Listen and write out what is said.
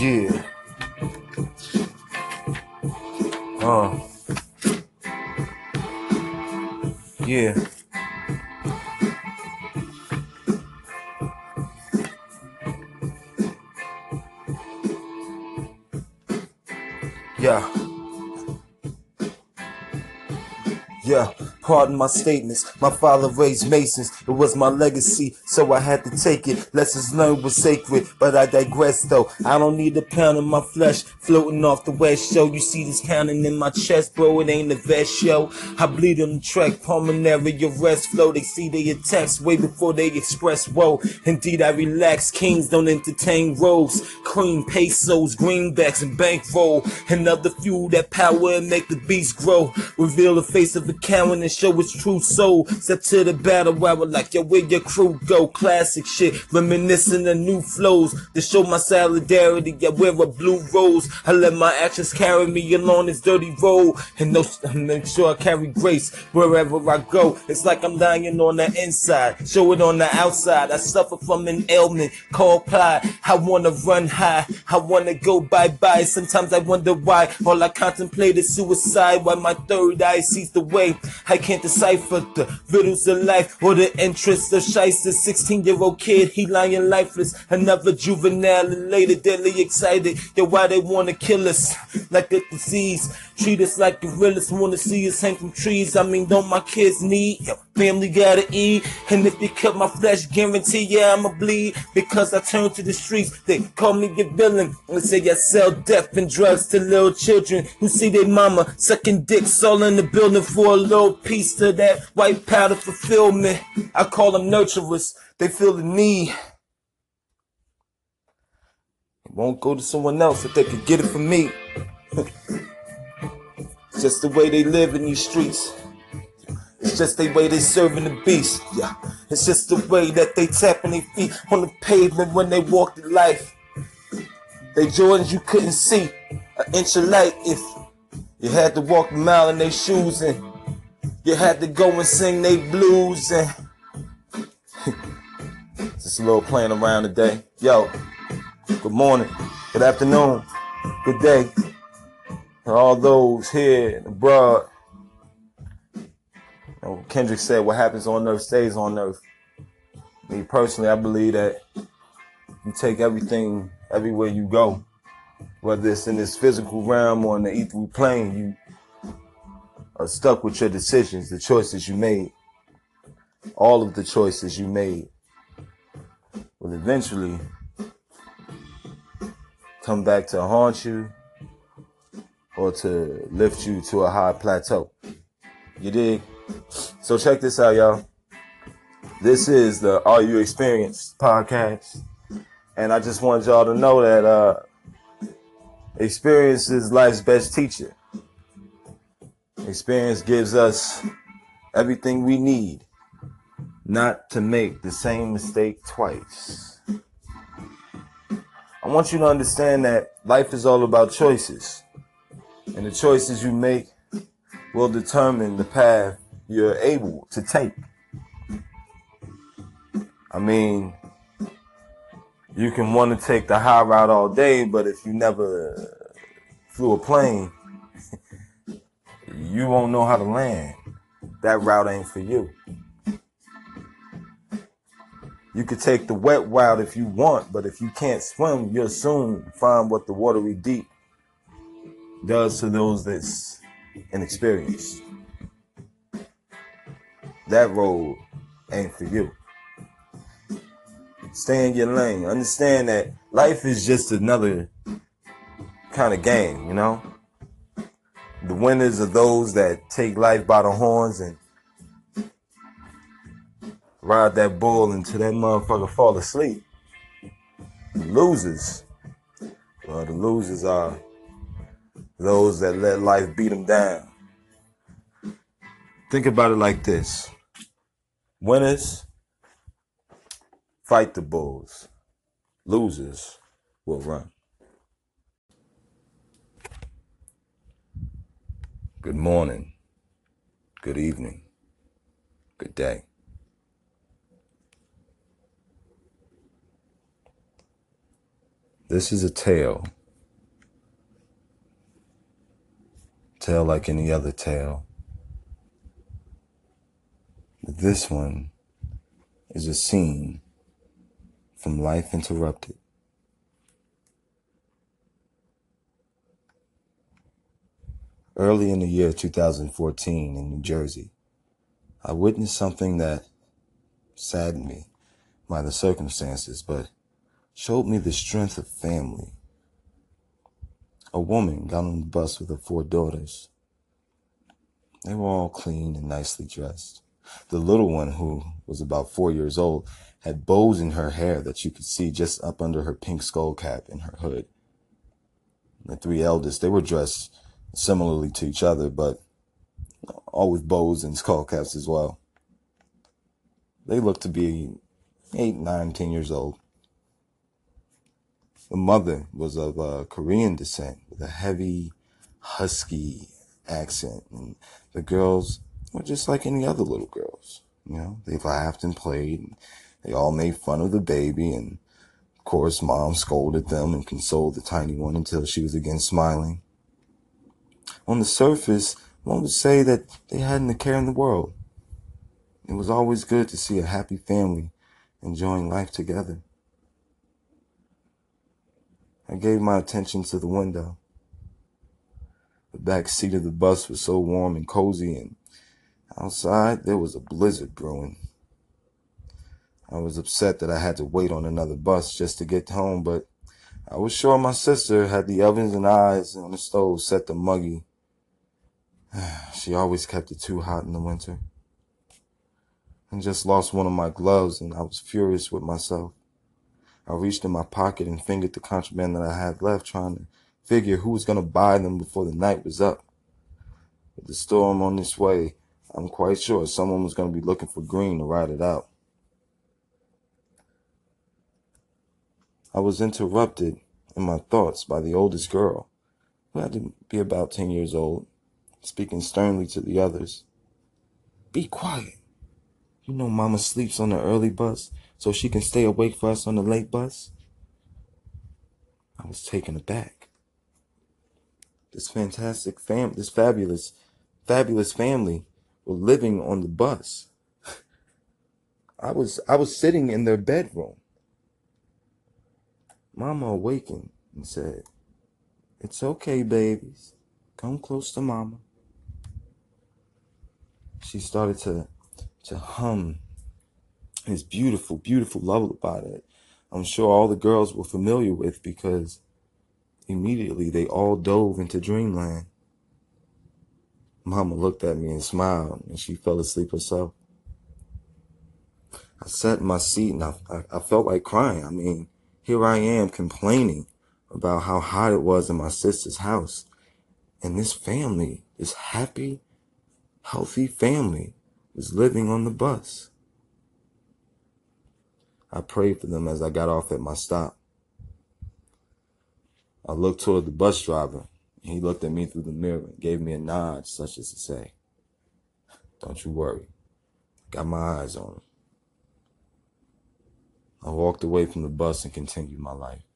Yeah. Yeah. Yeah. Yeah. Pardon my statements, my father raised Masons, it was my legacy, so I had to take it, lessons learned was sacred, but I digress though, I don't need a pound of my flesh, floating off the west show, you see this counting in my chest, bro, it ain't a vest show, I bleed on the track, pulmonary arrest flow, they see they attacks way before they express woe, indeed I relax, kings don't entertain rogues, cream pesos, greenbacks and bankroll, another fuel that power and make the beast grow, reveal the face of a coward and show its true soul, step to the battle hour like, yo, where your crew go, classic shit, reminiscing the new flows, to show my solidarity, I wear a blue rose, I let my actions carry me along this dirty road, and no, I make sure I carry grace, wherever I go, it's like I'm dying on the inside, show it on the outside, I suffer from an ailment, called pride, I wanna run high, I wanna go bye-bye, sometimes I wonder why, all I contemplate is suicide, why my third eye sees the way, I can't decipher the riddles of life or the interests of shyster. 16-year-old kid, he lying lifeless. Another juvenile and later deadly excited. Yo, why they wanna kill us like a disease? Treat us like gorillas, wanna see us hang from trees. I mean, don't my kids need? Yo, family gotta eat. And if they cut my flesh, guarantee, yeah, I'ma bleed. Because I turn to the streets, they call me a villain. And say I sell death and drugs to little children who see their mama sucking dicks all in the building for a little piece to that white powder fulfillment. I call them nurturers. They feel the need. It won't go to someone else if they could get it from me. It's just the way they live in these streets. It's just the way they serving the beast. Yeah. It's just the way that they tapping their feet on the pavement when they walk the life. They Jordans you couldn't see an inch of light if you had to walk a mile in their shoes, and you had to go and sing they blues, and just a little playing around today. Yo, good morning, good afternoon, good day to all those here and abroad. You know, Kendrick said, what happens on earth stays on earth. Me personally, I believe that you take everything everywhere you go, whether it's in this physical realm or in the ethereal plane, you are stuck with your decisions, the choices you made. All of the choices you made will eventually come back to haunt you or to lift you to a high plateau. You dig? So check this out, y'all. This is the Are You Experienced podcast. And I just wanted y'all to know that experience is life's best teacher. Experience gives us everything we need not to make the same mistake twice. I want you to understand that life is all about choices, and the choices you make will determine the path you're able to take. I mean, you can want to take the high route all day, but if you never flew a plane, you won't know how to land. That route ain't for you. You could take the wet route if you want, but if you can't swim, you'll soon find what the watery deep does to those that's inexperienced. That road ain't for you. Stay in your lane. Understand that life is just another kind of game, you know? The winners are those that take life by the horns and ride that bull until that motherfucker fall asleep. The losers, well, the losers are those that let life beat them down. Think about it like this. Winners fight the bulls. Losers will run. Good morning, good evening, good day. This is a tail. Tail like any other tail. This one is a scene from Life Interrupted. Early in the year 2014 in New Jersey, I witnessed something that saddened me by the circumstances, but showed me the strength of family. A woman got on the bus with her 4 daughters. They were all clean and nicely dressed. The little one, who was about 4 years old, had bows in her hair that you could see just up under her pink skull cap and her hood. The 3 eldest, they were dressed similarly to each other, but all with bows and skull caps as well. They looked to be 8, 9, 10 years old. The mother was of Korean descent with a heavy, husky accent, and the girls were just like any other little girls. You know, they laughed and played, and they all made fun of the baby, and of course Mom scolded them and consoled the tiny one until she was again smiling. On the surface, one would say that they hadn't a care in the world. It was always good to see a happy family enjoying life together. I gave my attention to the window. The back seat of the bus was so warm and cozy, and outside there was a blizzard brewing. I was upset that I had to wait on another bus just to get home, but I was sure my sister had the ovens and eyes on the stove set to muggy. She always kept it too hot in the winter. I just lost one of my gloves, and I was furious with myself. I reached in my pocket and fingered the contraband that I had left, trying to figure who was going to buy them before the night was up. With the storm on its way, I'm quite sure someone was going to be looking for green to ride it out. I was interrupted in my thoughts by the oldest girl, who had to be about 10 years old, speaking sternly to the others. "Be quiet. You know Mama sleeps on the early bus so she can stay awake for us on the late bus." I was taken aback. This fabulous family were living on the bus. I was sitting in their bedroom. Mama awakened and said, "It's okay, babies. Come close to Mama." She started to hum his beautiful, beautiful lullaby that I'm sure all the girls were familiar with, because immediately they all dove into dreamland. Mama looked at me and smiled, and she fell asleep herself. I sat in my seat, and I felt like crying. I mean, here I am complaining about how hot it was in my sister's house, and this family, this happy, healthy family, was living on the bus. I prayed for them as I got off at my stop. I looked toward the bus driver, and he looked at me through the mirror and gave me a nod, such as to say, "Don't you worry, got my eyes on him." I walked away from the bus and continued my life.